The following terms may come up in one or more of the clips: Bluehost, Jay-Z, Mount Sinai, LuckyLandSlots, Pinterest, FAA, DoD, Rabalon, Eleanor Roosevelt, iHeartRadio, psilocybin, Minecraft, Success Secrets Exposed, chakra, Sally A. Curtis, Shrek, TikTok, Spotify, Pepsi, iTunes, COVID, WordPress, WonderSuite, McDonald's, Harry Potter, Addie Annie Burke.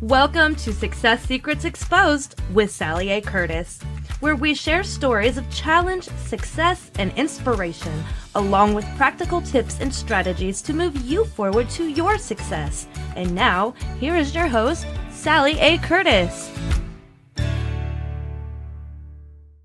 Welcome to Success Secrets Exposed with Sally A. Curtis, where we share stories of challenge, success, and inspiration, along with practical tips and strategies to move you forward to your success. And now, here is your host, Sally A. Curtis.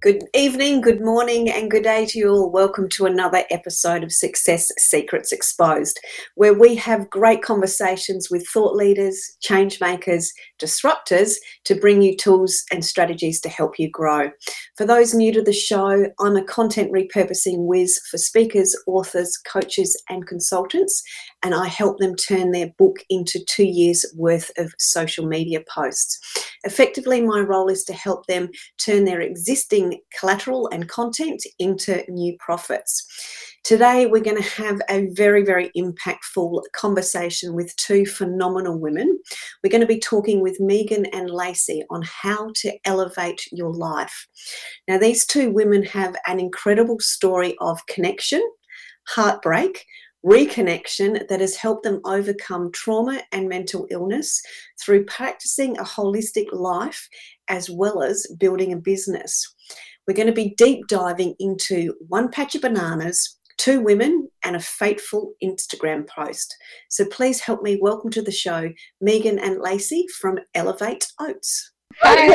Good evening, good morning, and good day to you all. Welcome to another episode of Success Secrets Exposed, where we have great conversations with thought leaders, change makers, disruptors to bring you tools and strategies to help you grow. For those new to the show, I'm a content repurposing whiz for speakers, authors, coaches, and consultants, and I help them turn their book into 2 years worth of social media posts. Effectively, my role is to help them turn their existing collateral and content into new profits. Today, we're going to have a very, very impactful conversation with two phenomenal women. We're going to be talking with Megan and Lacey on how to elevate your life. Now, these two women have an incredible story of connection, heartbreak, reconnection that has helped them overcome trauma and mental illness through practicing a holistic life as well as building a business. We're going to be deep diving into one patch of bananas, two women, and a fateful Instagram post. So please help me welcome to the show Megan and Lacey from Elevated Oats. Hi,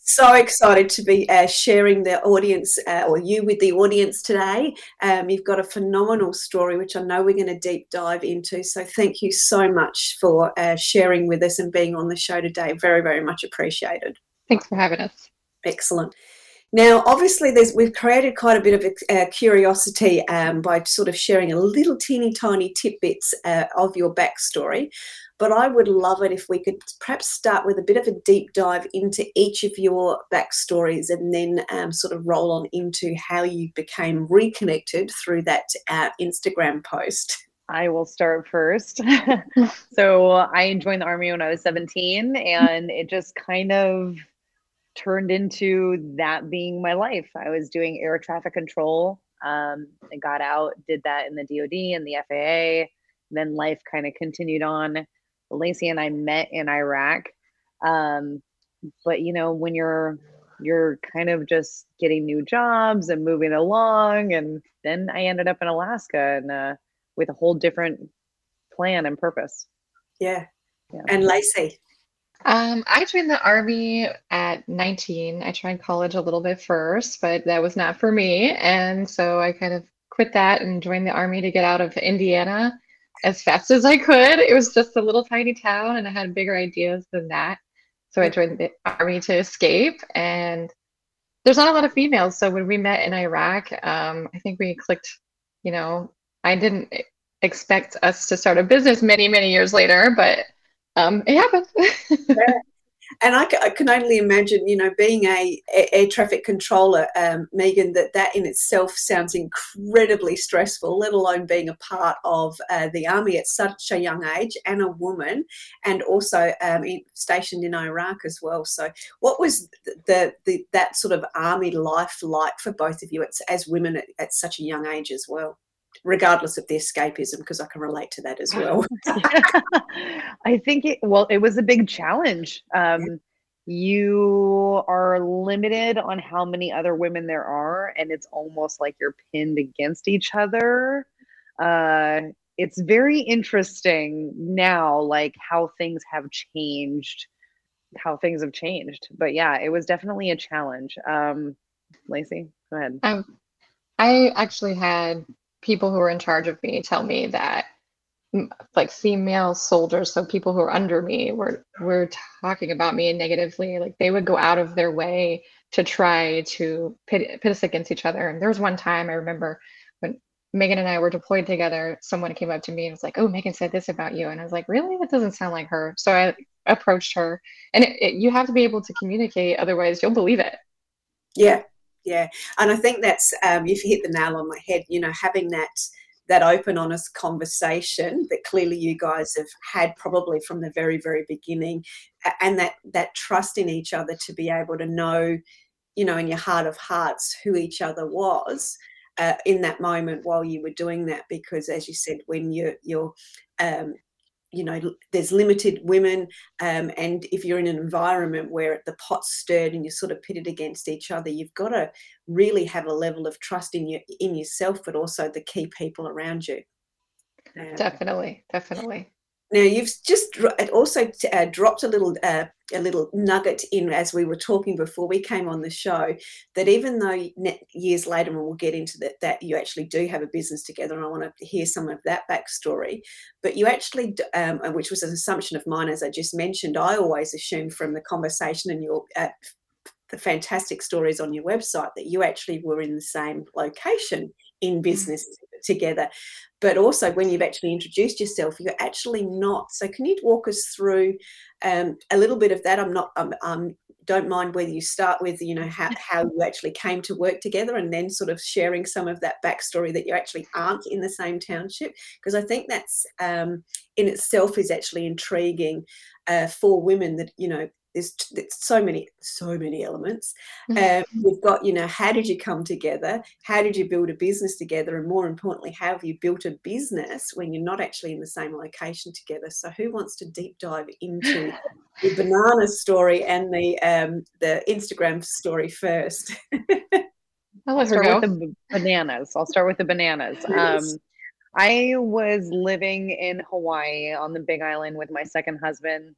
so excited to be sharing the audience or you with the audience today. You've got a phenomenal story, which I know we're going to deep dive into. So thank you so much for sharing with us and being on the show today. Very, very much appreciated. Thanks for having us. Excellent. Now, obviously, we've created quite a bit of curiosity by sort of sharing a little teeny tiny tidbits of your backstory. But I would love it if we could perhaps start with a bit of a deep dive into each of your backstories and then sort of roll on into how you became reconnected through that Instagram post. I will start first. So I joined the Army when I was 17, and it just kind of turned into that being my life. I was doing air traffic control. I got out, did that in the DoD and the FAA. Then life kind of continued on. Lacey and I met in Iraq. But you know, when you're kind of just getting new jobs and moving along, and then I ended up in Alaska and with a whole different plan and purpose. Yeah. And Lacey. I joined the Army at 19. I tried college a little bit first, but that was not for me. And so I kind of quit that and joined the Army to get out of Indiana. as fast as I could. It was just a little tiny town, and I had bigger ideas than that. So I joined the army to escape, and there's not a lot of females. So when we met in Iraq, I think we clicked, you know, I didn't expect us to start a business many, many years later, but it happened. Yeah. And I can only imagine, you know, being a air traffic controller, Megan, that in itself sounds incredibly stressful, let alone being a part of the army at such a young age, and a woman, and also stationed in Iraq as well. So what was that sort of army life like for both of you as women at such a young age as well? Regardless of the escapism, because I can relate to that as well. I think it was a big challenge. You are limited on how many other women there are, and it's almost like you're pinned against each other. It's very interesting now, like how things have changed. But yeah, it was definitely a challenge. Lacey, go ahead. I actually had people who were in charge of me tell me that, like, female soldiers, so people who are under me, were talking about me negatively. Like, they would go out of their way to try to pit us against each other. And there was one time I remember when Megan and I were deployed together, someone came up to me and was like, "Oh, Megan said this about you." And I was like, "Really? That doesn't sound like her." So I approached her, and you have to be able to communicate, otherwise you'll believe it. Yeah. Yeah, and I think that's, you've hit the nail on the head, you know, having that open, honest conversation that clearly you guys have had probably from the very, very beginning, and that trust in each other to be able to know, you know, in your heart of hearts who each other was in that moment while you were doing that. Because, as you said, when you're you know, there's limited women, and if you're in an environment where the pot's stirred and you're sort of pitted against each other, you've got to really have a level of trust in yourself, but also the key people around you. Definitely. Now, you've just also dropped a little nugget in as we were talking before we came on the show, that even though years later, and we'll get into that you actually do have a business together, and I want to hear some of that backstory, but you actually, which was an assumption of mine, as I just mentioned, I always assumed from the conversation and your the fantastic stories on your website that you actually were in the same location in business together. But also, when you've actually introduced yourself, you're actually not. So can you walk us through a little bit of that? Don't mind whether you start with, you know, how you actually came to work together, and then sort of sharing some of that backstory that you actually aren't in the same township, because I think that's in itself is actually intriguing for women, that, you know, there's so many elements. We've got, you know, how did you come together? How did you build a business together? And more importantly, how have you built a business when you're not actually in the same location together? So who wants to deep dive into the banana story and the Instagram story first? I'll start with the bananas. Yes. I was living in Hawaii on the Big Island with my second husband.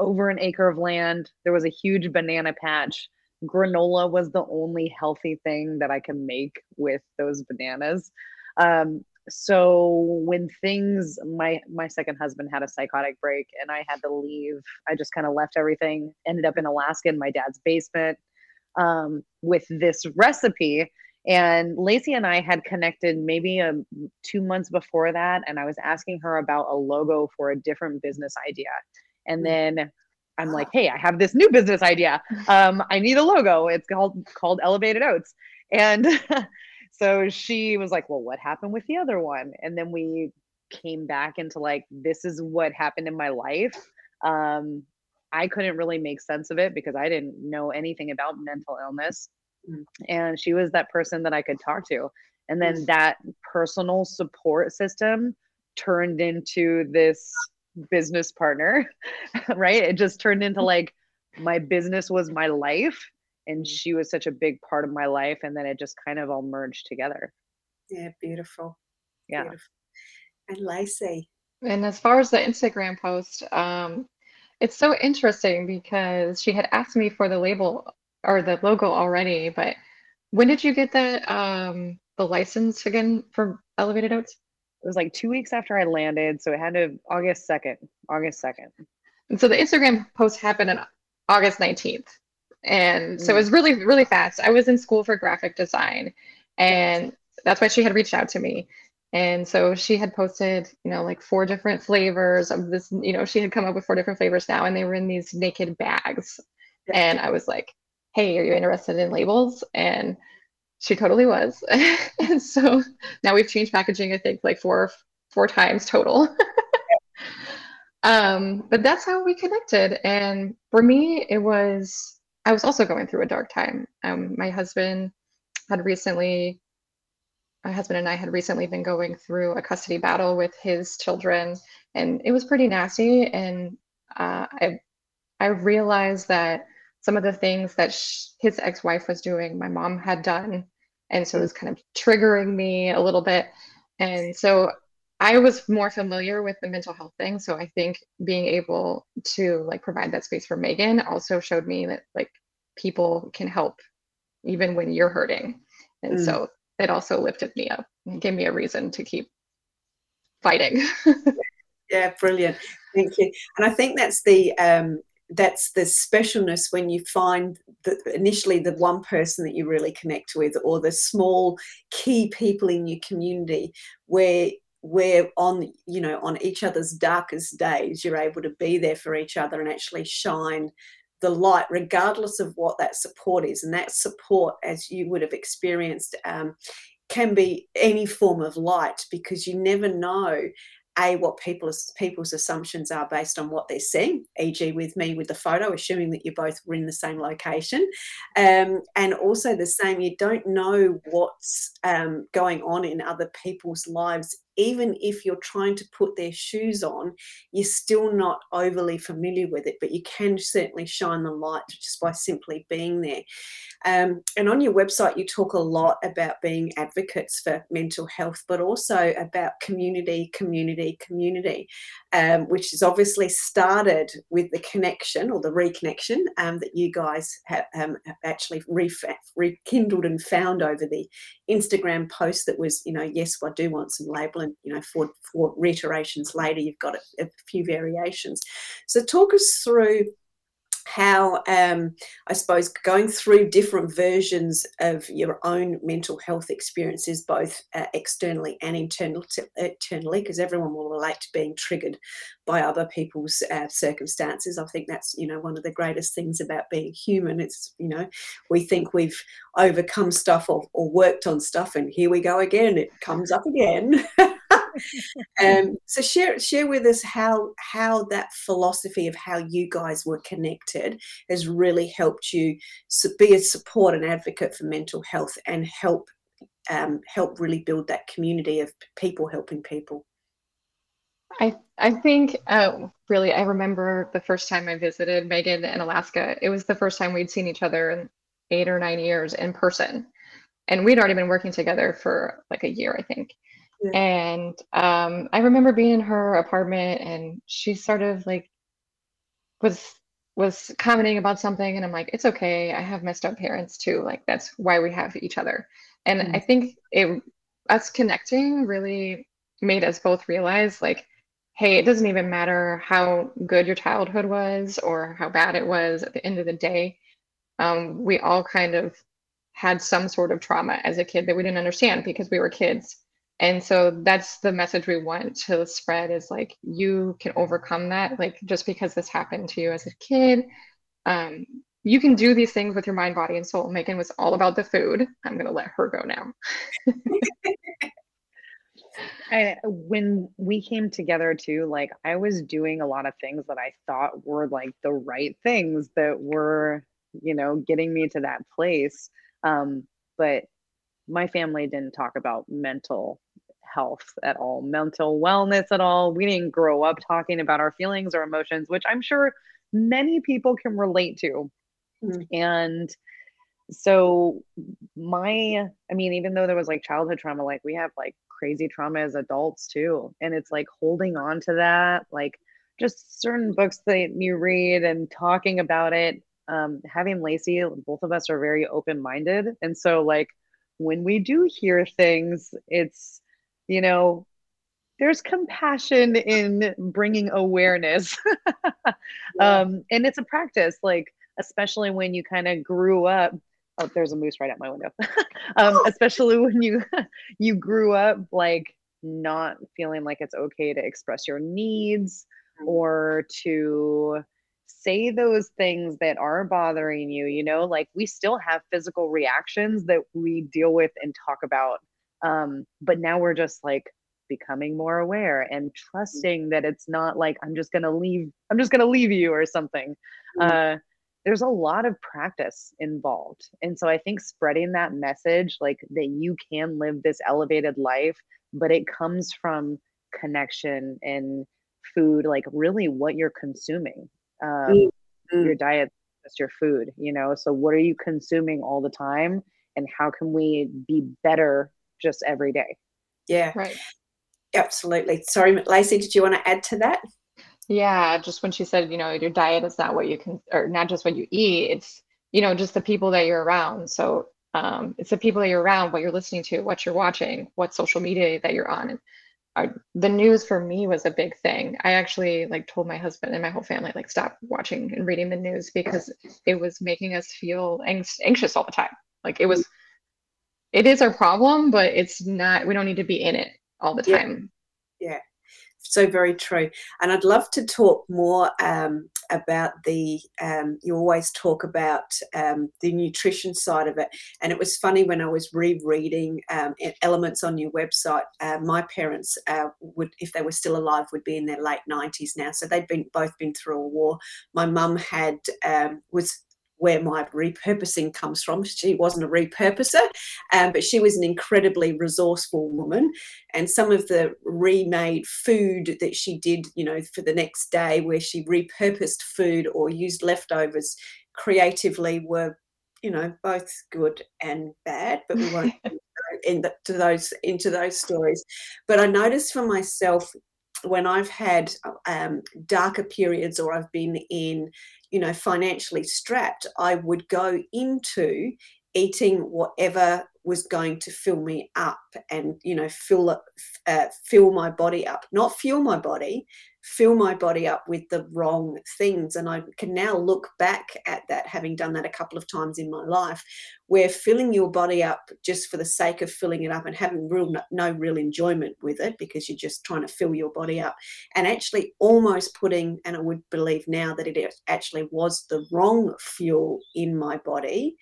Over an acre of land. There was a huge banana patch. Granola was the only healthy thing that I could make with those bananas. So when things, my second husband had a psychotic break and I had to leave. I just kind of left everything, ended up in Alaska in my dad's basement with this recipe. And Lacey and I had connected maybe 2 months before that. And I was asking her about a logo for a different business idea. And then I'm like, "Hey, I have this new business idea. I need a logo. It's called Elevated Oats." And so she was like, "Well, what happened with the other one?" And then we came back into, like, this is what happened in my life. I couldn't really make sense of it because I didn't know anything about mental illness. And she was that person that I could talk to. And then that personal support system turned into this business partner, right? It just turned into, like, my business was my life, and she was such a big part of my life. And then it just kind of all merged together. Yeah. Beautiful. Yeah. Beautiful. And Lacey. And as far as the Instagram post, it's so interesting because she had asked me for the label or the logo already, but when did you get the license again for Elevated Oats? It was like 2 weeks after I landed. So it had to August 2nd. And so the Instagram post happened on August 19th. And so it was really, really fast. I was in school for graphic design, and that's why she had reached out to me. And so she had posted, you know, like 4 different flavors of this, you know, she had come up with 4 different flavors now, and they were in these naked bags. Yeah. And I was like, hey, are you interested in labels? And she totally was. And so now we've changed packaging, I think, like four times total. But that's how we connected. And for me, it was, I was also going through a dark time. My husband had recently, my husband and I had recently been going through a custody battle with his children, and it was pretty nasty. And I realized that some of the things that his ex-wife was doing, my mom had done. And so it was kind of triggering me a little bit. And so I was more familiar with the mental health thing. So I think being able to like provide that space for Megan also showed me that like people can help even when you're hurting. And so it also lifted me up and gave me a reason to keep fighting. Yeah, brilliant. Thank you. And I think that's the specialness when you find that initially the one person that you really connect with, or the small key people in your community where we're on, you know, on each other's darkest days, you're able to be there for each other and actually shine the light regardless of what that support is. And that support, as you would have experienced, can be any form of light, because you never know what people's assumptions are based on what they're seeing, e.g. with me with the photo, assuming that you both were in the same location. And also the same, you don't know what's going on in other people's lives. Even if you're trying to put their shoes on, you're still not overly familiar with it, but you can certainly shine the light just by simply being there. And on your website, you talk a lot about being advocates for mental health, but also about community, which has obviously started with the connection or the reconnection that you guys have actually rekindled and found over the Instagram post that was, you know, yes, well, I do want some label. And, you know, 4 reiterations later, you've got a few variations. So talk us through how, I suppose, going through different versions of your own mental health experiences, both externally and internally, because everyone will relate to being triggered by other people's circumstances. I think that's, you know, one of the greatest things about being human. It's, you know, we think we've overcome stuff or worked on stuff, and here we go again. It comes up again. So share with us how that philosophy of how you guys were connected has really helped you be a support and advocate for mental health, and help really build that community of people helping people. I think really, I remember the first time I visited Megan in Alaska. It was the first time we'd seen each other in 8 or 9 years in person, and we'd already been working together for like a year, I think. Yeah. And I remember being in her apartment, and she sort of like was commenting about something, and I'm like, it's okay, I have messed up parents too, like that's why we have each other. And I think us connecting really made us both realize, like, hey, it doesn't even matter how good your childhood was or how bad it was. At the end of the day, we all kind of had some sort of trauma as a kid that we didn't understand because we were kids. And so that's the message we want to spread, is like, you can overcome that. Like, just because this happened to you as a kid, you can do these things with your mind, body, and soul. Megan was all about the food. I'm going to let her go now. When we came together too, like, I was doing a lot of things that I thought were like the right things that were, you know, getting me to that place. But my family didn't talk about mental health at all, mental wellness at all. We didn't grow up talking about our feelings or emotions, which I'm sure many people can relate to. Mm-hmm. And so even though there was like childhood trauma, like we have like crazy trauma as adults too. And it's like holding on to that, like just certain books that you read and talking about it. Having Lacey, both of us are very open-minded. And so like, when we do hear things, it's, you know, There's compassion in bringing awareness. And it's a practice, like, especially when you kind of grew up. Oh, there's a moose right at my window. Especially when you grew up, like, not feeling like it's okay to express your needs or to say those things that are bothering you, you know, like, we still have physical reactions that we deal with and talk about. But now we're just like becoming more aware and trusting that it's not like, I'm just going to leave you or something. There's a lot of practice involved. And so I think spreading that message, like, that you can live this elevated life, but it comes from connection and food, like really what you're consuming. Your diet, just your food, you know? So what are you consuming all the time, and how can we be better just every day? Yeah, right. Absolutely. Sorry, Lacey, did you want to add to that? Yeah, just when she said, you know, your diet is not what you can, or not just what you eat, it's, you know, just the people that you're around. So it's the people that you're around, what you're listening to, what you're watching, what social media that you're on. The news for me was a big thing. I actually like told my husband and my whole family, like, stop watching and reading the news, because it was making us feel anxious all the time. Like, it is our problem, but it's not, we don't need to be in it all the time. Yeah. So very true. And I'd love to talk more about the, you always talk about the nutrition side of it. And it was funny when I was rereading elements on your website, my parents would, if they were still alive, would be in their late 90s now. So they'd both been through a war. My mum had, was where my repurposing comes from. She wasn't a repurposer, but she was an incredibly resourceful woman. And some of the remade food that she did, you know, for the next day, where she repurposed food or used leftovers creatively, were, you know, both good and bad, but we won't go into those stories. But I noticed for myself, when I've had darker periods, or I've been in, you know, financially strapped, I would go into eating whatever was going to fill me up and, you know, fill my body up, not fuel my body, fill my body up with the wrong things. And I can now look back at that, having done that a couple of times in my life, where filling your body up just for the sake of filling it up and having no real enjoyment with it, because you're just trying to fill your body up, and actually almost putting, and I would believe now that it actually was the wrong fuel in my body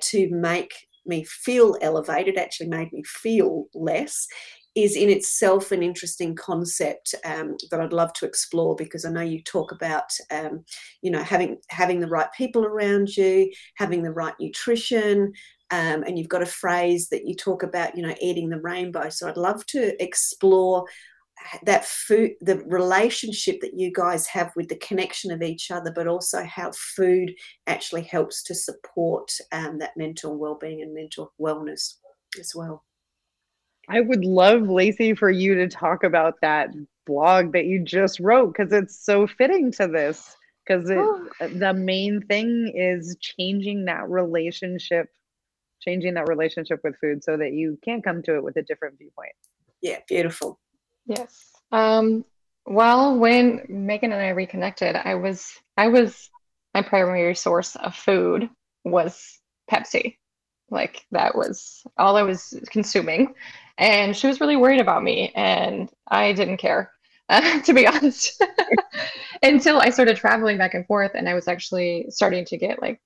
to make me feel elevated, actually made me feel less, is in itself an interesting concept that I'd love to explore, because I know you talk about, you know, having the right people around you, having the right nutrition, and you've got a phrase that you talk about, you know, eating the rainbow. So I'd love to explore that food, the relationship that you guys have with the connection of each other, but also how food actually helps to support that mental well-being and mental wellness as well. I would love, Lacey, for you to talk about that blog that you just wrote, because it's so fitting to this, because the main thing is changing that relationship with food so that you can come to it with a different viewpoint. Yeah, beautiful. Yes. Well, when Megan and I reconnected, I was my primary source of food was Pepsi. Like, that was all I was consuming. And she was really worried about me, and I didn't care, to be honest, until I started traveling back and forth, and I was actually starting to get like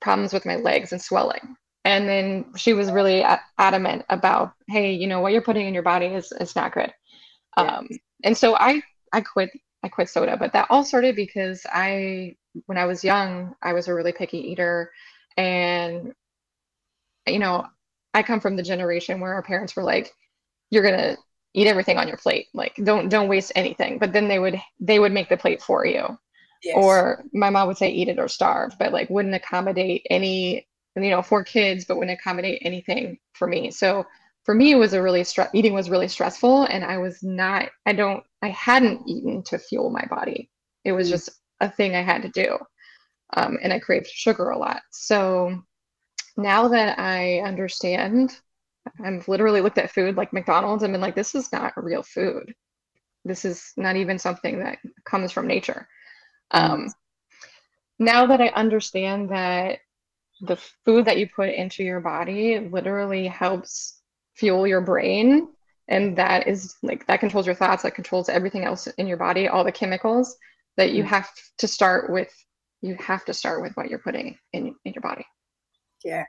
problems with my legs and swelling. And then she was really adamant about, hey, you know, what you're putting in your body is not good. Yeah. And so I quit soda, but that all started because when I was young, I was a really picky eater. And, you know, I come from the generation where our parents were like, you're going to eat everything on your plate. Like, don't waste anything. But then they would make the plate for you. Yes. Or my mom would say, eat it or starve, but like wouldn't accommodate any, you know, for kids, but wouldn't accommodate anything for me. So for me, it was eating was really stressful. And I was not, I hadn't eaten to fuel my body. It was just a thing I had to do. And I craved sugar a lot. So now that I understand I've literally looked at food like McDonald's and been like, this is not real food. This is not even something that comes from nature. Now that I understand that the food that you put into your body literally helps fuel your brain, and that is like, that controls your thoughts, that controls everything else in your body, all the chemicals that you have to start with. You have to start with what you're putting in your body. Yeah.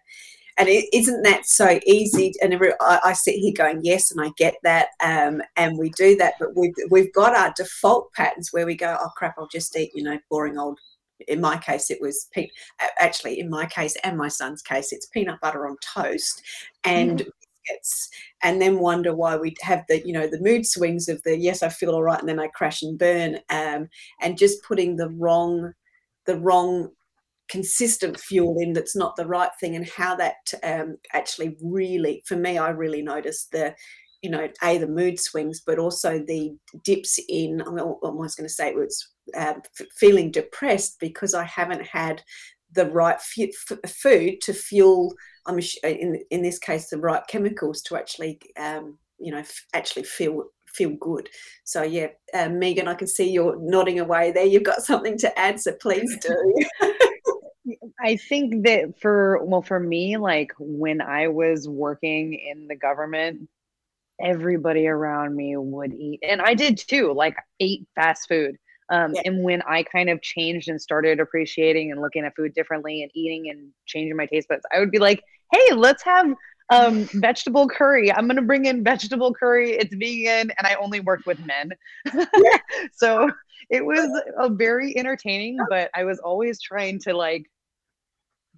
And isn't that so easy? And I sit here going, yes, and I get that, and we do that, but we've got our default patterns where we go, oh, crap, I'll just eat, boring old. In my case, it was actually in my case and my son's case, it's peanut butter on toast and biscuits, and then wonder why we have the, the mood swings of the, yes, I feel all right, and then I crash and burn, and just putting the wrong consistent fuel in that's not the right thing, and how that actually really, for me, I really noticed the mood swings, but also the dips in, I was going to say it was feeling depressed because I haven't had the right food to fuel, in this case, the right chemicals to actually, actually feel good. So yeah, Megan, I can see you're nodding away there. You've got something to add, so please do. I think that for me, like when I was working in the government, everybody around me would eat, and I did too, like ate fast food. And when I kind of changed and started appreciating and looking at food differently and eating and changing my taste buds, I would be like, hey, let's have vegetable curry. I'm going to bring in vegetable curry. It's vegan. And I only worked with men. So it was very entertaining, but I was always trying to like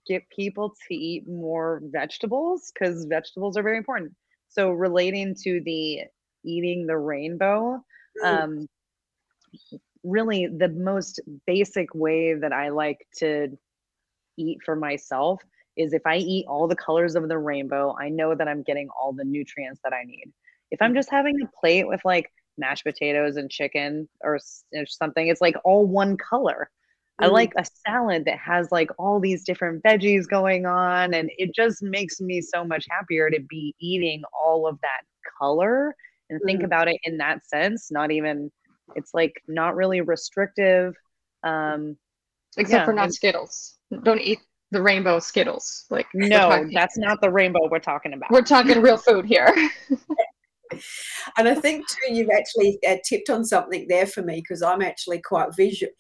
get people to eat more vegetables because vegetables are very important. So relating to the eating the rainbow, really the most basic way that I like to eat for myself is if I eat all the colors of the rainbow, I know that I'm getting all the nutrients that I need. If I'm just having a plate with like mashed potatoes and chicken or something, it's like all one color. I like a salad that has like all these different veggies going on, and it just makes me so much happier to be eating all of that color and think about it in that sense. Not even, it's like not really restrictive. Except for not Skittles. Don't eat the rainbow Skittles. Like no, that's not the rainbow we're talking about. We're talking real food here. And I think too, you've actually tipped on something there for me, because I'm actually quite visual,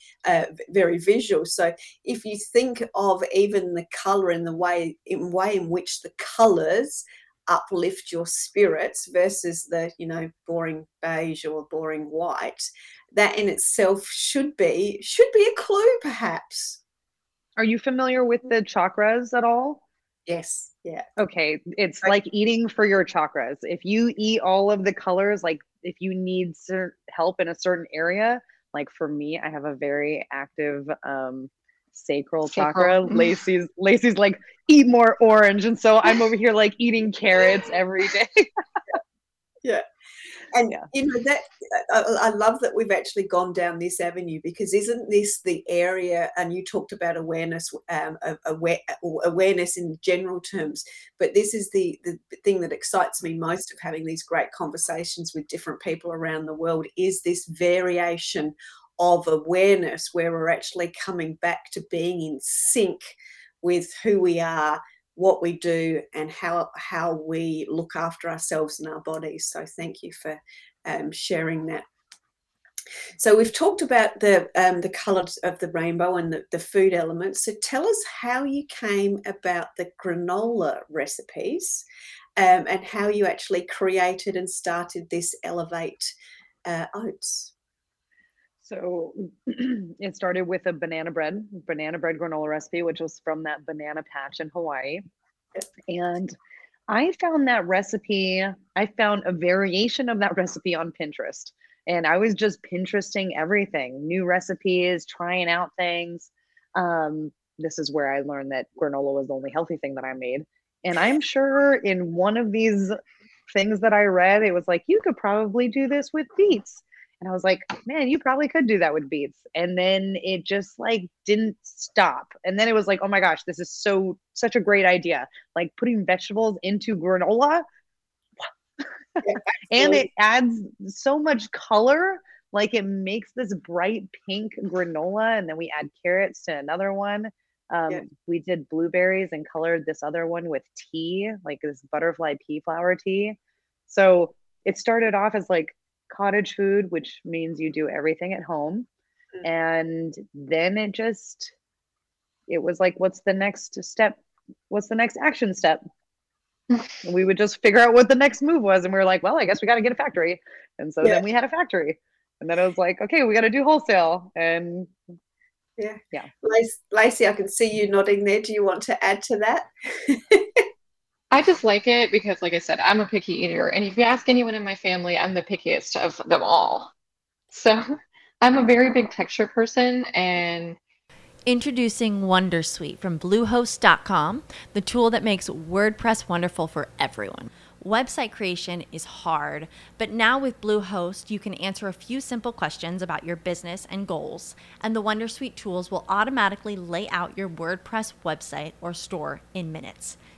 very visual. So if you think of even the colour and the way in which the colours uplift your spirits versus the boring beige or boring white, that in itself should be a clue, perhaps. Are you familiar with the chakras at all? Yes. Yeah. Okay. It's like eating for your chakras. If you eat all of the colors, like if you need help in a certain area, like for me, I have a very active sacral chakra. Lacey's like, eat more orange. And so I'm over here like eating carrots every day. Yeah. And, that I love that we've actually gone down this avenue, because isn't this the area, and you talked about awareness, awareness in general terms, but this is the thing that excites me most of having these great conversations with different people around the world, is this variation of awareness where we're actually coming back to being in sync with who we are, what we do, and how we look after ourselves and our bodies. So thank you for sharing that. So we've talked about the colours of the rainbow and the food elements. So tell us how you came about the granola recipes and how you actually created and started this Elevate Oats. So it started with a banana bread granola recipe, which was from that banana patch in Hawaii. And I found a variation of that recipe on Pinterest. And I was just Pinteresting everything, new recipes, trying out things. This is where I learned that granola was the only healthy thing that I made. And I'm sure in one of these things that I read, it was like, you could probably do this with beets. And I was like, man, you probably could do that with beets. And then it just like didn't stop. And then it was like, oh my gosh, this is such a great idea. Like putting vegetables into granola. And it adds so much color. Like it makes this bright pink granola, and then we add carrots to another one. We did blueberries and colored this other one with tea, like this butterfly pea flower tea. So it started off as like cottage food, which means you do everything at home. Mm-hmm. And then it was like, what's the next step? What's the next action step? And we would just figure out what the next move was. And we were like, well, I guess we got to get a factory. And so then we had a factory. And then I was like, okay, we got to do wholesale. And yeah. Lacey, I can see you nodding there. Do you want to add to that? I just like it because, like I said, I'm a picky eater. And if you ask anyone in my family, I'm the pickiest of them all. So I'm a very big texture person. And introducing WonderSuite from Bluehost.com, the tool that makes WordPress wonderful for everyone. Website creation is hard, but now with Bluehost, you can answer a few simple questions about your business and goals, and the WonderSuite tools will automatically lay out your WordPress website or store in minutes.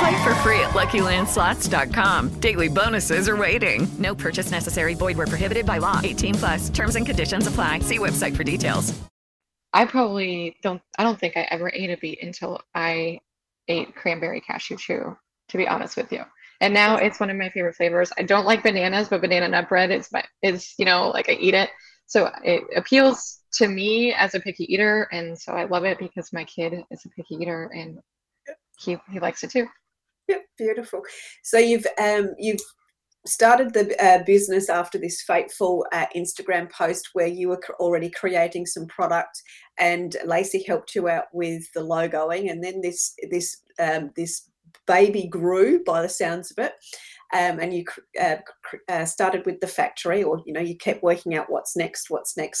Play for free at LuckyLandSlots.com. Daily bonuses are waiting. No purchase necessary. Void where prohibited by law. 18+. Terms and conditions apply. See website for details. I don't think I ever ate a beet until I ate cranberry cashew chew, to be honest with you. And now it's one of my favorite flavors. I don't like bananas, but banana nut bread is like I eat it. So it appeals to me as a picky eater. And so I love it because my kid is a picky eater and he likes it too. Yep, beautiful. So you've started the business after this fateful Instagram post where you were already creating some product and Lacey helped you out with the logoing. And then this baby grew by the sounds of it, and you started with the factory, or you kept working out what's next.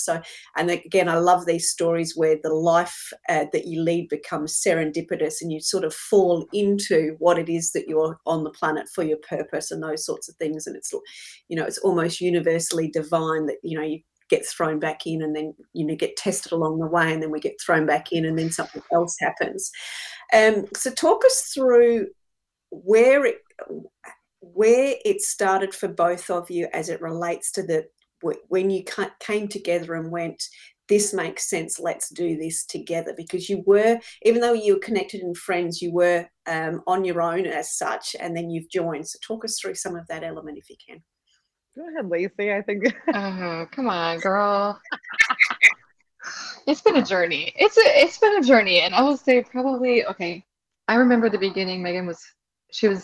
So, and again, I love these stories where the life that you lead becomes serendipitous and you sort of fall into what it is that you're on the planet for, your purpose and those sorts of things. And it's it's almost universally divine that you get thrown back in, and then get tested along the way, and then we get thrown back in, and then something else happens. So talk us through where it started for both of you as it relates to when you came together and went, this makes sense, let's do this together. Because you were, even though you were connected in friends, you were on your own as such, and then you've joined. So talk us through some of that element if you can. Go ahead, Lacey, I think. Oh, come on, girl. It's been a journey. It's been a journey. And I will say probably, okay, I remember the beginning, Megan was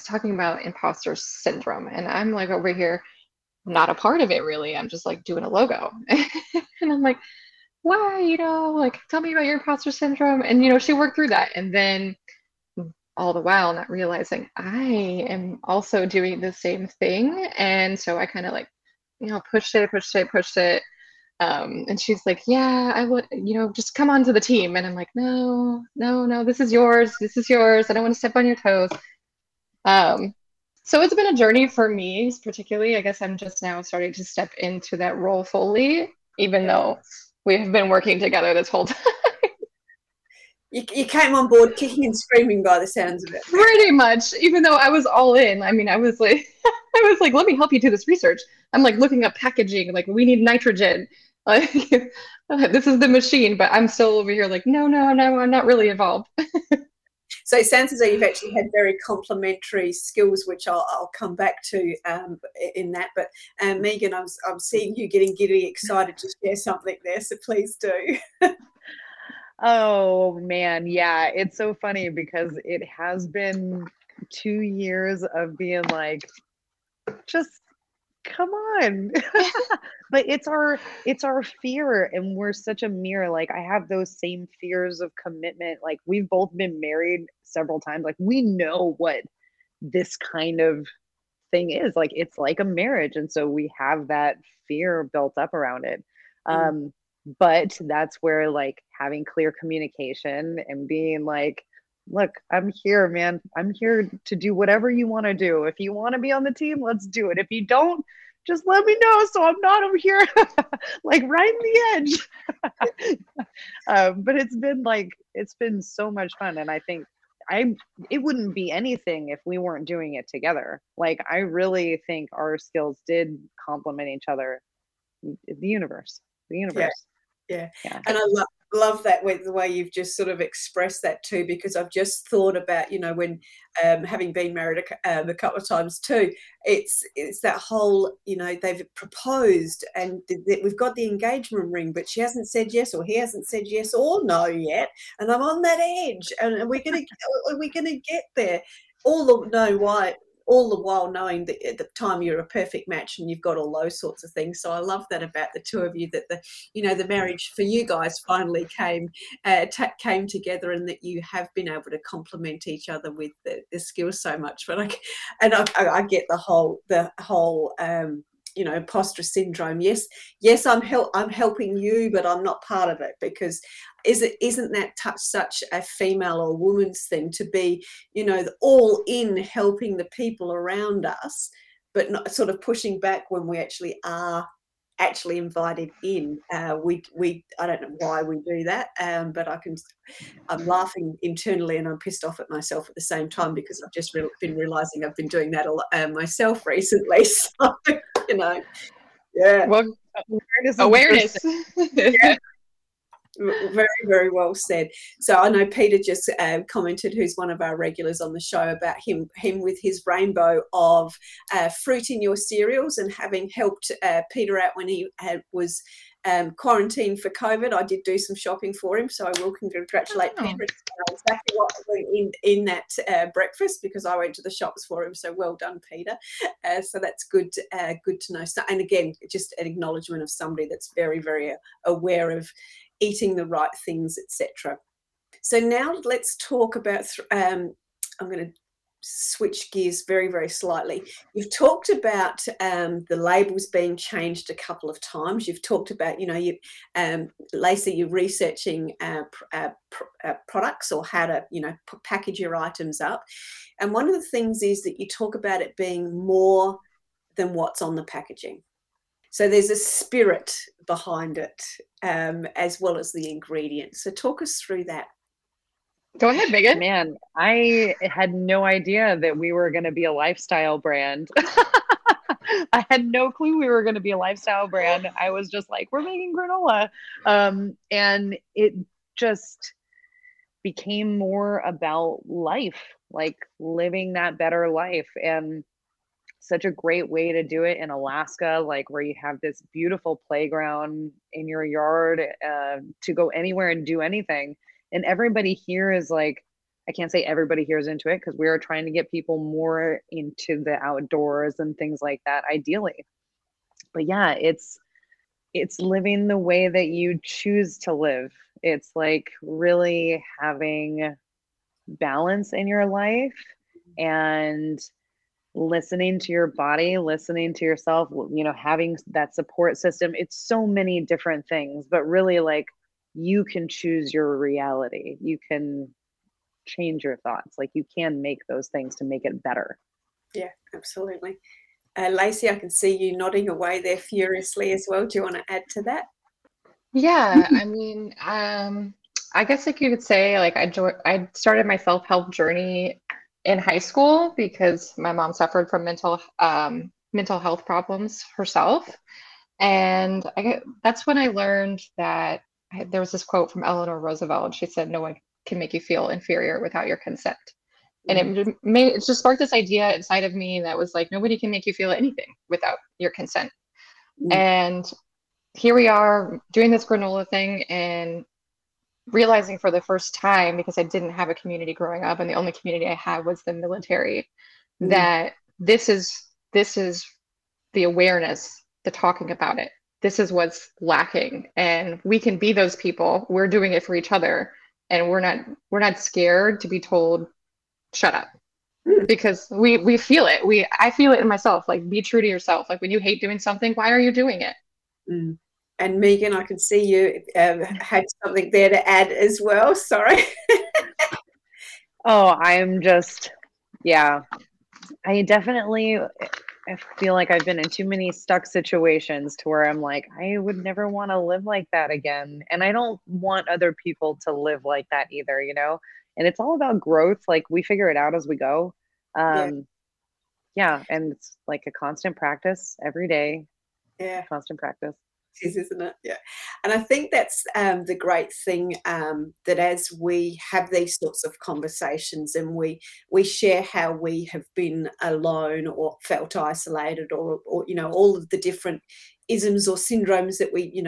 talking about imposter syndrome. And I'm like over here, not a part of it really. I'm just like doing a logo. And I'm like, why, tell me about your imposter syndrome. And, she worked through that. And then all the while not realizing I am also doing the same thing. And so I kind of pushed it. And she's like, yeah, I would, just come onto the team. And I'm like, no, this is yours. I don't want to step on your toes. So it's been a journey for me, particularly. I guess I'm just now starting to step into that role fully, even though we have been working together this whole time. You came on board kicking and screaming by the sounds of it. Pretty much, even though I was all in. I mean, I was like, let me help you do this research. I'm like looking up packaging, like we need nitrogen. Like, this is the machine, but I'm still over here like, no, I'm not really involved. So it sounds as though you've actually had very complementary skills, which I'll come back to in that. But Megan, I'm seeing you getting giddy excited to share something there, so please do. Oh, man, yeah. It's so funny because it has been 2 years of being like, just come on. But it's our fear, and we're such a mirror. Like, I have those same fears of commitment. Like, we've both been married several times. Like, we know what this kind of thing is. Like, it's like a marriage, and so we have that fear built up around it. But that's where, like, having clear communication and being like, look, I'm here, man. I'm here to do whatever you want to do. If you want to be on the team, let's do it. If you don't, just let me know so I'm not over here like right on the edge. But it's been so much fun. And I think it wouldn't be anything if we weren't doing it together. Like, I really think our skills did complement each other. The universe. Yeah. And I love that with the way you've just sort of expressed that too, because I've just thought about, when having been married a couple of times too, it's that whole, they've proposed and we've got the engagement ring, but she hasn't said yes or he hasn't said yes or no yet, and I'm on that edge, and are we gonna get there? All the while knowing that at the time you're a perfect match and you've got all those sorts of things. So I love that about the two of you, that the marriage for you guys finally came together, and that you have been able to complement each other with the skills so much. But I get the whole imposter syndrome. Yes, I'm helping you, but I'm not part of it, because isn't that such a female or woman's thing to be, all in helping the people around us, but not sort of pushing back when we actually are invited in. We I don't know why we do that, but I'm laughing internally and I'm pissed off at myself at the same time, because I've just been realizing I've been doing that a lot myself recently. So yeah. Well, awareness. Yeah. Very, very well said. So I know Peter just commented, who's one of our regulars on the show, about him with his rainbow of fruit in your cereals, and having helped Peter out when he was quarantined for COVID. I did do some shopping for him, so I will congratulate Peter. Exactly what I went in that breakfast, because I went to the shops for him. So well done, Peter. So that's good to know. So, and again, just an acknowledgement of somebody that's very, very aware of eating the right things, etc. So now let's talk about, I'm going to switch gears very, very slightly. You've talked about the labels being changed a couple of times. You've talked about, Lacey, you're researching products, or how to, package your items up. And one of the things is that you talk about it being more than what's on the packaging. So there's a spirit behind it, as well as the ingredients. So talk us through that. Go ahead, Megan. Man, I had no idea that we were going to be a lifestyle brand. I had no clue we were going to be a lifestyle brand. I was just like, we're making granola. And it just became more about life, like living that better life. And such a great way to do it in Alaska, like where you have this beautiful playground in your yard to go anywhere and do anything. And everybody here is like, I can't say everybody here is into it, because we are trying to get people more into the outdoors and things like that, ideally. But yeah, it's living the way that you choose to live. It's like really having balance in your life and listening to your body, listening to yourself, having that support system. It's so many different things, but really, like, you can choose your reality. You can change your thoughts. Like, you can make those things to make it better. Yeah, absolutely. Lacey, I can see you nodding away there furiously as well. Do you want to add to that? Yeah, I mean, I guess like you could say, like, I started my self-help journey in high school because my mom suffered from mental health problems herself. And that's when I learned that there was this quote from Eleanor Roosevelt. And she said, "No one can make you feel inferior without your consent." And it just sparked this idea inside of me that was like, nobody can make you feel anything without your consent. Mm. And here we are doing this granola thing and realizing for the first time, because I didn't have a community growing up and the only community I had was the military, that this is the awareness, the talking about it. This is what's lacking. And we can be those people. We're doing it for each other. And we're not scared to be told, shut up, because we feel it. I feel it in myself. Like, be true to yourself. Like, when you hate doing something, why are you doing it? Mm. And Megan, I can see you had something there to add as well. Sorry. Oh, I'm just, yeah. I definitely feel like I've been in too many stuck situations to where I'm like, I would never want to live like that again. And I don't want other people to live like that either, you know? And it's all about growth. Like, we figure it out as we go. Yeah. And it's like a constant practice every day. Yeah. Constant practice. Isn't it? Yeah. And I think that's the great thing, that as we have these sorts of conversations and we share how we have been alone or felt isolated or you know, all of the different isms or syndromes that we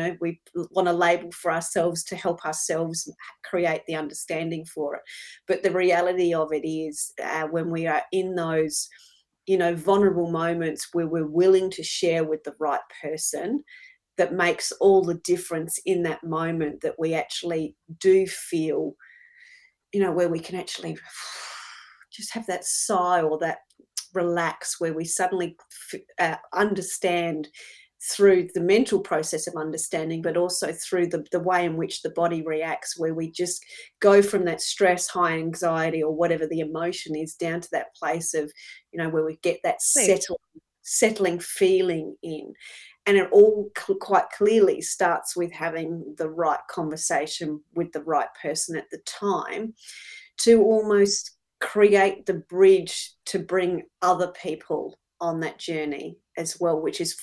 want to label for ourselves to help ourselves create the understanding for it. But the reality of it is, when we are in those, you know, vulnerable moments where we're willing to share with the right person, that makes all the difference in that moment, that we actually do feel, you know, where we can actually just have that sigh or that relax, where we suddenly understand through the mental process of understanding, but also through the way in which the body reacts, where we just go from that stress, high anxiety, or whatever the emotion is, down to that place of, you know, where we get that settling feeling in. And it all quite clearly starts with having the right conversation with the right person at the time, to almost create the bridge to bring other people on that journey as well, which is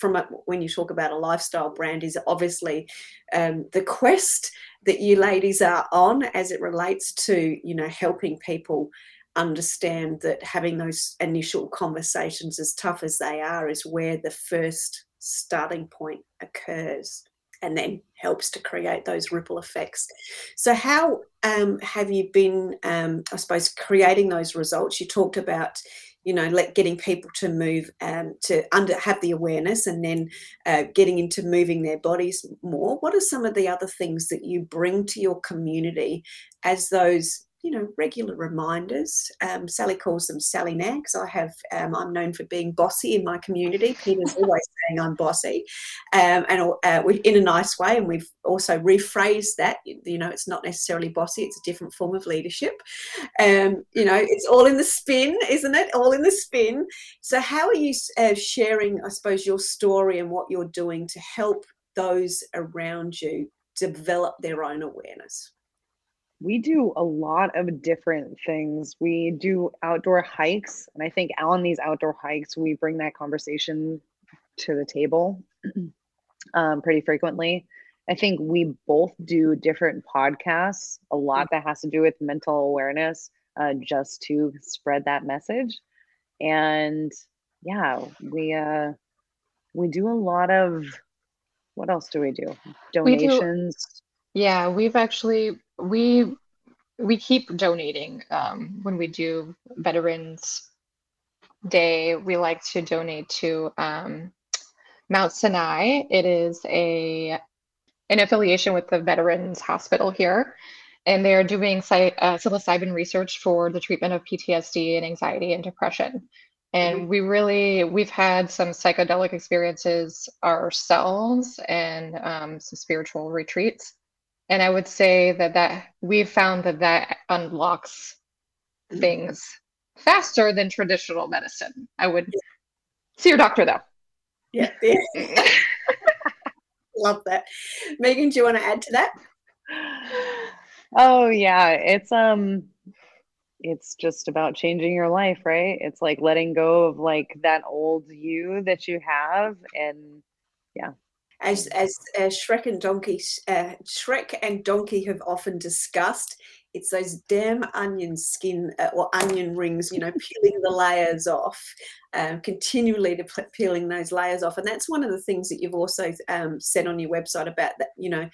when you talk about a lifestyle brand, is obviously the quest that you ladies are on as it relates to, you know, helping people understand that having those initial conversations, as tough as they are, is where the first starting point occurs, and then helps to create those ripple effects. So how have you been, I suppose, creating those results? You talked about, you know, getting people to move, have the awareness, and then getting into moving their bodies more. What are some of the other things that you bring to your community as those, you know, regular reminders? Sally calls them Sally nags. I'm known for being bossy in my community. Peter's always saying I'm bossy, in a nice way. And we've also rephrased that, you know, it's not necessarily bossy. It's a different form of leadership. You know, it's all in the spin, isn't it? All in the spin. So how are you sharing, I suppose, your story and what you're doing to help those around you develop their own awareness? We do a lot of different things. We do outdoor hikes. And I think on these outdoor hikes, we bring that conversation to the table pretty frequently. I think we both do different podcasts, a lot that has to do with mental awareness, just to spread that message. And yeah, we do a lot of, what else do we do? Donations. Yeah, we've actually, we keep donating. When we do Veterans Day, we like to donate to Mount Sinai. It is an affiliation with the Veterans Hospital here, and they are doing psilocybin research for the treatment of PTSD and anxiety and depression. And we've had some psychedelic experiences ourselves, and some spiritual retreats. And I would say that we've found that unlocks things faster than traditional medicine. I would see your doctor, though. Yeah. Love that. Megan, do you want to add to that? Oh, yeah. It's just about changing your life, right? It's like letting go of like that old you that you have, and yeah. As Shrek and Donkey have often discussed, it's those damn onion skin or onion rings, you know, peeling the layers off, continually peeling those layers off. And that's one of the things that you've also said on your website about that, you know,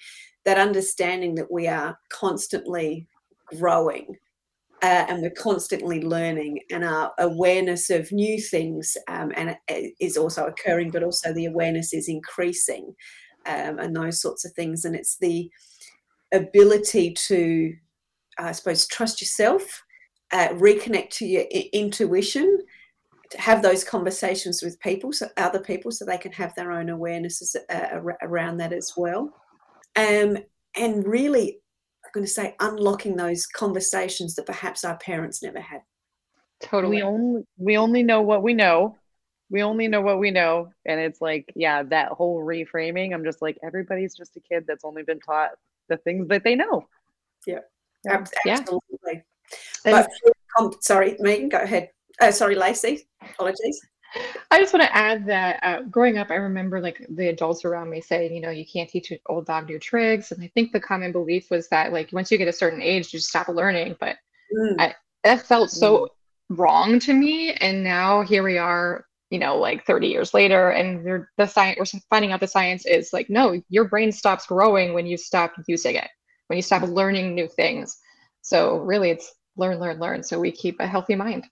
that understanding that we are constantly growing and we're constantly learning, and our awareness of new things and it is also occurring, but also the awareness is increasing and those sorts of things. And it's the ability to, I suppose, trust yourself, reconnect to your intuition, to have those conversations with people, so other people, so they can have their own awarenesses around that as well. And really, I'm going to say, unlocking those conversations that perhaps our parents never had. Totally. We only know what we know. And it's like, yeah, that whole reframing. I'm just like, everybody's just a kid that's only been taught the things that they know. Yeah. Absolutely. Yeah. Sorry, Megan, go ahead. Sorry, Lacey. Apologies. I just want to add that growing up, I remember like the adults around me saying, you know, you can't teach an old dog new tricks. And I think the common belief was that like once you get a certain age, you stop learning. But that felt so wrong to me. And now here we are, you know, like 30 years later, and the science, we're finding out the science is like, no, your brain stops growing when you stop using it, when you stop learning new things. So really it's learn. So we keep a healthy mind.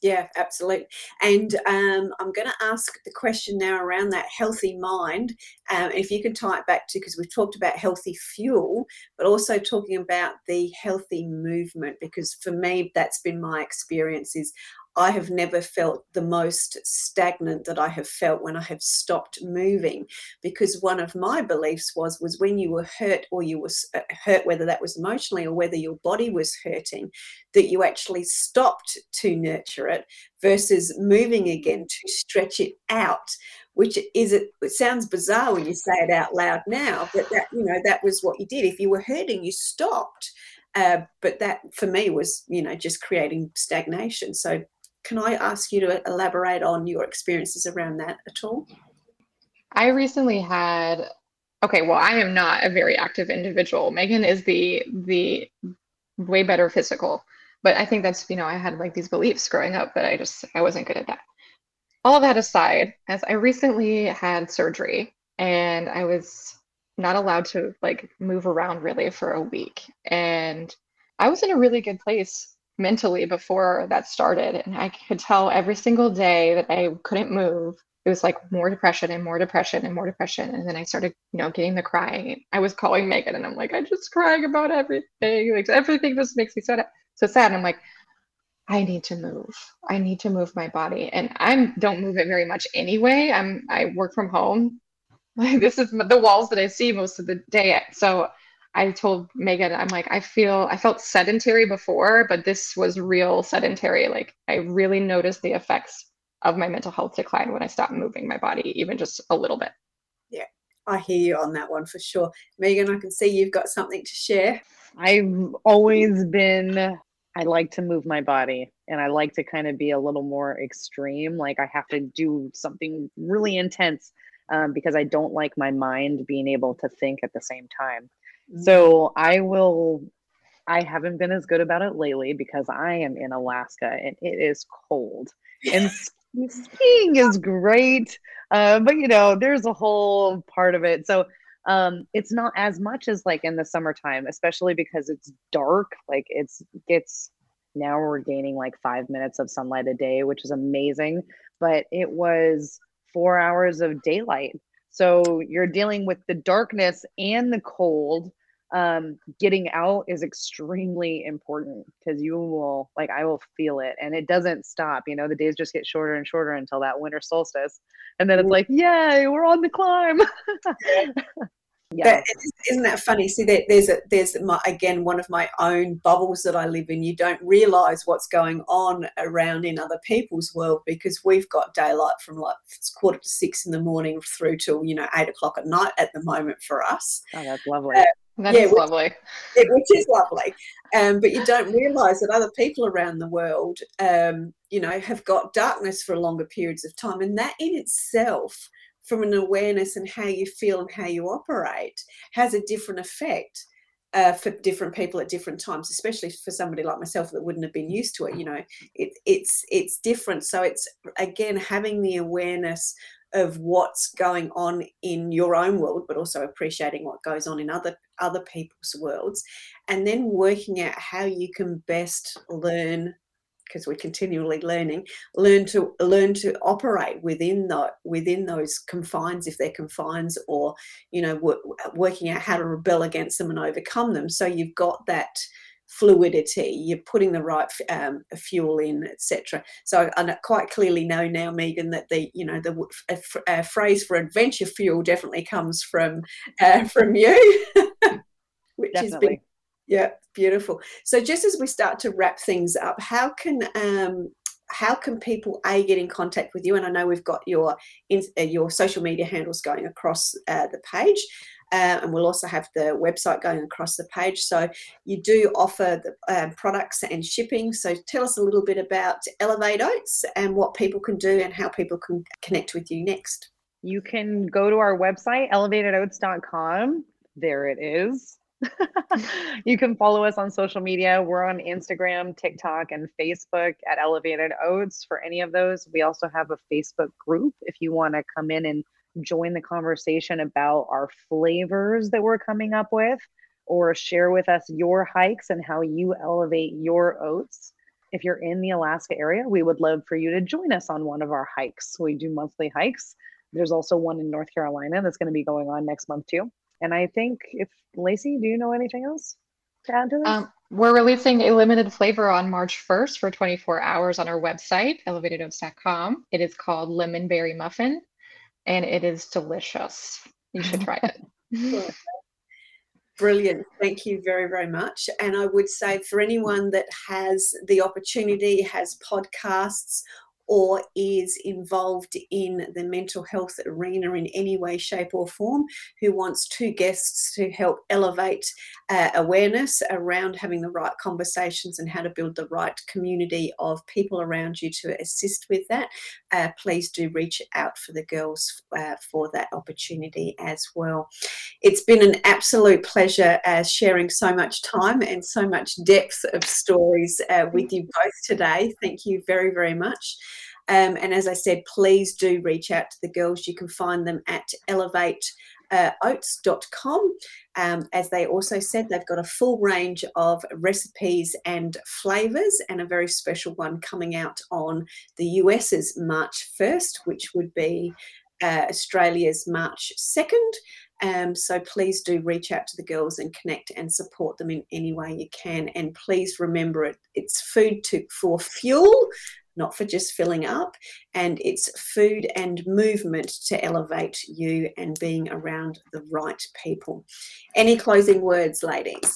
Yeah, absolutely. And I'm going to ask the question now around that healthy mind. If you can tie it back to, because we've talked about healthy fuel, but also talking about the healthy movement, because for me, that's been my experience is I have never felt the most stagnant that I have felt when I have stopped moving, because one of my beliefs was when you were hurt, or you were hurt, whether that was emotionally or whether your body was hurting, that you actually stopped to nurture it versus moving again to stretch it out, which is, it sounds bizarre when you say it out loud now, but that, you know, that was what you did. If you were hurting, you stopped. But that for me was, you know, just creating stagnation. So can I ask you to elaborate on your experiences around that at all? I recently had, I am not a very active individual. Megan is the way better physical, but I think that's, you know, I had like these beliefs growing up that I wasn't good at that. All of that aside, as I recently had surgery and I was not allowed to like move around really for a week. And I was in a really good place mentally before that started. And I could tell every single day that I couldn't move, it was like more depression and more depression and more depression. And then I started, you know, getting the crying. I was calling Megan and I'm like, I'm just crying about everything. Like everything just makes me so sad. And I'm like, I need to move. I need to move my body. And I don't move it very much anyway. I work from home. Like this is the walls that I see most of the day. So I told Megan, I'm like, I felt sedentary before, but this was real sedentary. Like I really noticed the effects of my mental health decline when I stopped moving my body, even just a little bit. Yeah, I hear you on that one for sure. Megan, I can see you've got something to share. I like to move my body and I like to kind of be a little more extreme. Like I have to do something really intense because I don't like my mind being able to think at the same time. So I haven't been as good about it lately because I am in Alaska and it is cold and skiing is great. But you know, there's a whole part of it. So it's not as much as like in the summertime, especially because it's dark. Like now we're gaining like 5 minutes of sunlight a day, which is amazing, but it was 4 hours of daylight. So you're dealing with the darkness and the cold. Getting out is extremely important because I will feel it and it doesn't stop. You know, the days just get shorter and shorter until that winter solstice. And then it's like, yay, we're on the climb. Yeah. Isn't that funny? See, there's one of my own bubbles that I live in. You don't realize what's going on around in other people's world because we've got daylight from like 5:45 in the morning through till, you know, 8:00 at night at the moment for us. Oh, that's lovely. Which is lovely. But you don't realize that other people around the world, have got darkness for longer periods of time, and that in itself from an awareness and how you feel and how you operate has a different effect for different people at different times, especially for somebody like myself that wouldn't have been used to it. You know, it's different. So it's, again, having the awareness of what's going on in your own world, but also appreciating what goes on in other people's worlds, and then working out how you can best learn, because we're continually learning, learn to operate within those confines, if they're confines, or, you know, working out how to rebel against them and overcome them. So you've got that fluidity, you're putting the right fuel in, etc. So I quite clearly know now, Megan, that the phrase for adventure fuel definitely comes from you, which definitely. Has been, yeah, beautiful. So just as we start to wrap things up, how can people get in contact with you? And I know we've got your social media handles going across the page. And we'll also have the website going across the page. So you do offer the products and shipping. So tell us a little bit about Elevate Oats and what people can do and how people can connect with you next. You can go to our website, elevatedoats.com. There it is. You can follow us on social media. We're on Instagram, TikTok, and Facebook at Elevated Oats for any of those. We also have a Facebook group if you want to come in and join the conversation about our flavors that we're coming up with, or share with us your hikes and how you elevate your oats. If you're in the Alaska area, we would love for you to join us on one of our hikes. We do monthly hikes. There's also one in North Carolina that's going to be going on next month too. And I think, if Lacey, do you know anything else to add to this? We're releasing a limited flavor on March 1st for 24 hours on our website, elevatedoats.com. It is called Lemon Berry Muffin. And it is delicious. You should try it. Brilliant. Thank you very, very much. And I would say for anyone that has the opportunity, has podcasts, or is involved in the mental health arena in any way, shape or form, who wants two guests to help elevate awareness around having the right conversations and how to build the right community of people around you to assist with that, please do reach out for the girls for that opportunity as well. It's been an absolute pleasure sharing so much time and so much depth of stories with you both today. Thank you very, very much. And as I said, please do reach out to the girls. You can find them at elevateoats.com. As they also said, they've got a full range of recipes and flavours, and a very special one coming out on the US's March 1st, which would be Australia's March 2nd. So please do reach out to the girls and connect and support them in any way you can. And please remember, it's food for fuel, not for just filling up, and it's food and movement to elevate you and being around the right people. Any closing words, ladies?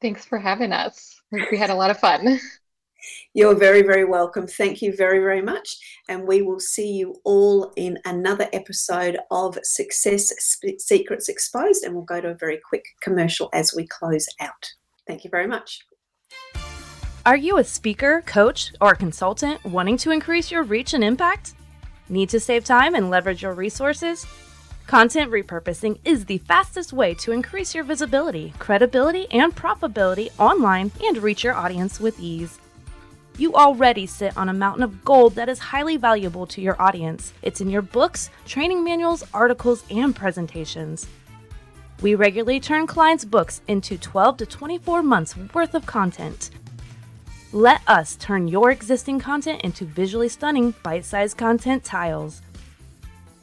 Thanks for having us. We had a lot of fun. You're very, very welcome. Thank you very, very much. And we will see you all in another episode of Success Secrets Exposed, and we'll go to a very quick commercial as we close out. Thank you very much. Are you a speaker, coach, or consultant wanting to increase your reach and impact? Need to save time and leverage your resources? Content repurposing is the fastest way to increase your visibility, credibility, and profitability online and reach your audience with ease. You already sit on a mountain of gold that is highly valuable to your audience. It's in your books, training manuals, articles, and presentations. We regularly turn clients' books into 12 to 24 months worth of content. Let us turn your existing content into visually stunning, bite-sized content tiles.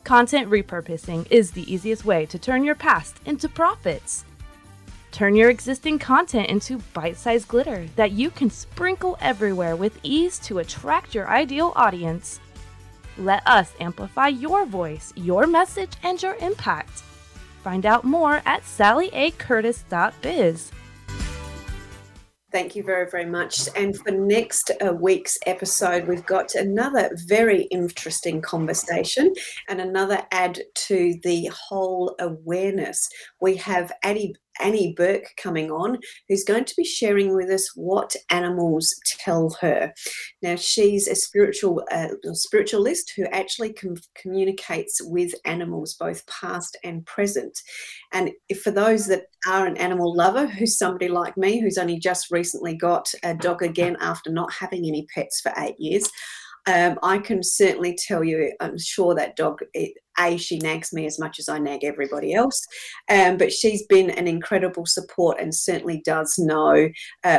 Content repurposing is the easiest way to turn your past into profits. Turn your existing content into bite-sized glitter that you can sprinkle everywhere with ease to attract your ideal audience. Let us amplify your voice, your message, and your impact. Find out more at sallyaCurtis.biz. Thank you very, very much. And for next week's episode, we've got another very interesting conversation and another add to the whole awareness. We have Addie Annie Burke coming on, who's going to be sharing with us what animals tell her. Now, she's a spiritualist who actually communicates with animals, both past and present. And if, for those that are an animal lover, who's somebody like me, who's only just recently got a dog again after not having any pets for 8 years, I can certainly tell you, I'm sure that dog, she nags me as much as I nag everybody else, but she's been an incredible support and certainly does know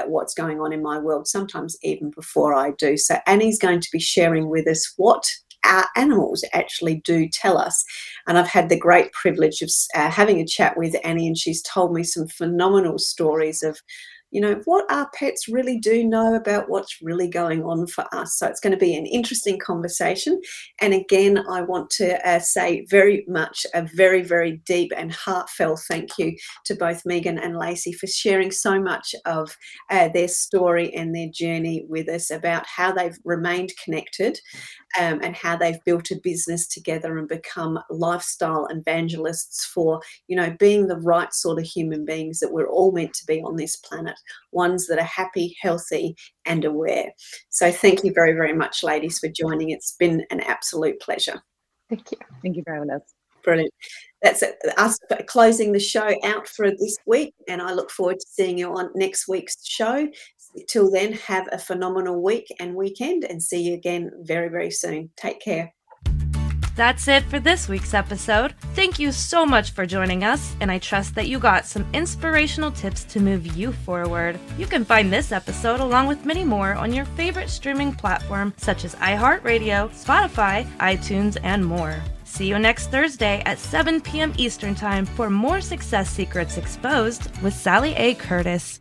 what's going on in my world, sometimes even before I do. So Annie's going to be sharing with us what our animals actually do tell us. And I've had the great privilege of having a chat with Annie, and she's told me some phenomenal stories of, you know, what our pets really do know about what's really going on for us. So it's going to be an interesting conversation. And again, I want to say very much a very, very deep and heartfelt thank you to both Megan and Lacey for sharing so much of their story and their journey with us about how they've remained connected and how they've built a business together and become lifestyle evangelists for, you know, being the right sort of human beings that we're all meant to be on this planet. Ones that are happy, healthy, and aware. So thank you very, very much, ladies, for joining. It's been an absolute pleasure. Thank you. Thank you for having us. Brilliant. That's us closing the show out for this week, and I look forward to seeing you on next week's show. Till then, have a phenomenal week and weekend, and see you again very, very soon. Take care. That's it for this week's episode. Thank you so much for joining us, and I trust that you got some inspirational tips to move you forward. You can find this episode along with many more on your favorite streaming platform such as iHeartRadio, Spotify, iTunes, and more. See you next Thursday at 7 p.m. Eastern Time for more Success Secrets Exposed with Sally A. Curtis.